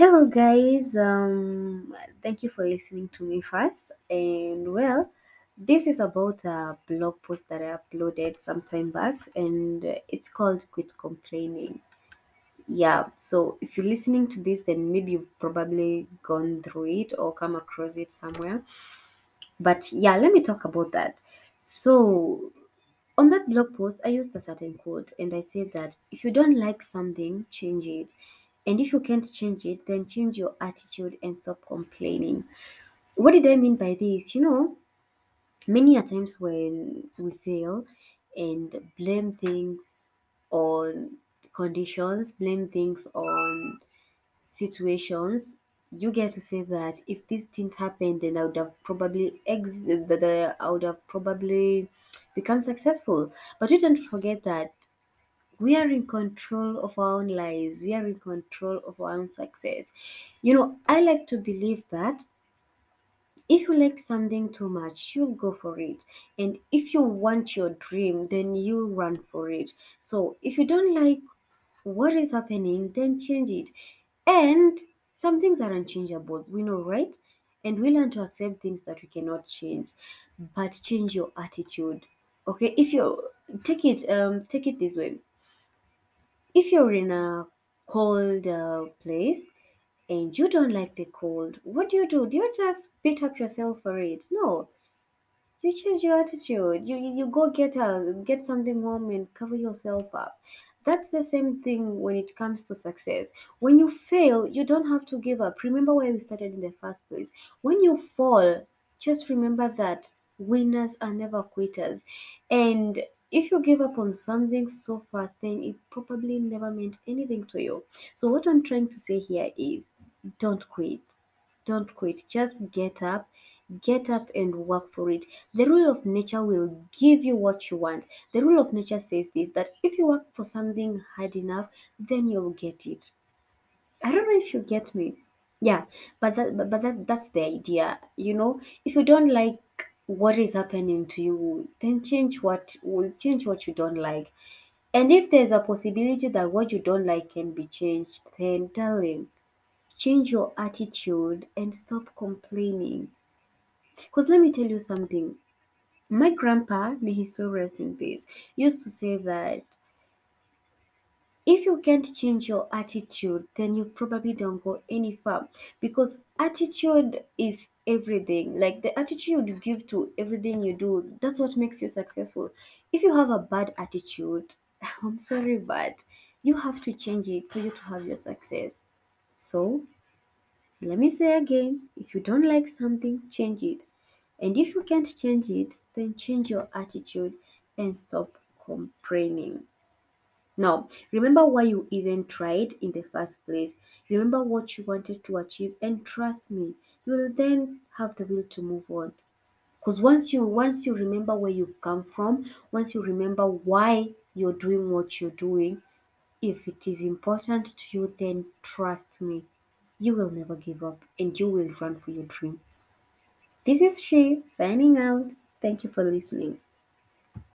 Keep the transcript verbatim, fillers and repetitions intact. Hello, guys. Um, thank you for listening to me first. And well, this is about a blog post that I uploaded some time back, and uh, it's called "Quit Complaining." Yeah, so if you're listening to this, then maybe you've probably gone through it or come across it somewhere. But yeah, let me talk about that. So, on that blog post, I used a certain quote, and I said that if you don't like something, change it. And if you can't change it, then change your attitude and stop complaining. What did I mean by this? You know, many a times when we fail and blame things on conditions, blame things on situations, you get to say that if this didn't happen, then I would have probably ex- that I I would have probably become successful. But you don't forget that we are in control of our own lives. We are in control of our own success. You know, I like to believe that if you like something too much, you go for it. And if you want your dream, then you run for it. So if you don't like what is happening, then change it. And some things are unchangeable, we know, right? And we learn to accept things that we cannot change. But change your attitude. Okay, if you take it, um, take it this way. If you're in a cold uh, place and you don't like the cold, what do you do? Do you just beat up yourself for it? No, you change your attitude. You you you go get a get something warm and cover yourself up. That's the same thing when it comes to success. When you fail, you don't have to give up. Remember why we started in the first place. When you fall, just remember that winners are never quitters. And if you give up on something so fast, then it probably never meant anything to you. So what I'm trying to say here is don't quit. Don't quit. Just get up get up and work for it. The rule of nature will give you what you want. The rule of nature says this, that if you work for something hard enough, then you'll get it. I don't know if you get me. Yeah, but that, but but that, that's the idea. You know, if you don't like what is happening to you, then change what will change what you don't like. And if there's a possibility that what you don't like can be changed, then tell him. Change your attitude and stop complaining. Because let me tell you something. My grandpa, may he so rest in peace, used to say that if you can't change your attitude, then you probably don't go any far, because attitude is everything. Like the attitude you give to everything you do, that's what makes you successful. If you have a bad attitude, I'm sorry, but you have to change it for you to have your success. So, let me say again, if you don't like something, change it. And if you can't change it, then change your attitude and stop complaining. Now, remember why you even tried in the first place. Remember what you wanted to achieve, and trust me, you will then have the will to move on. Because once you once you remember where you've come from, once you remember why you're doing what you're doing, if it is important to you, then trust me, you will never give up and you will run for your dream. This is she signing out. Thank you for listening.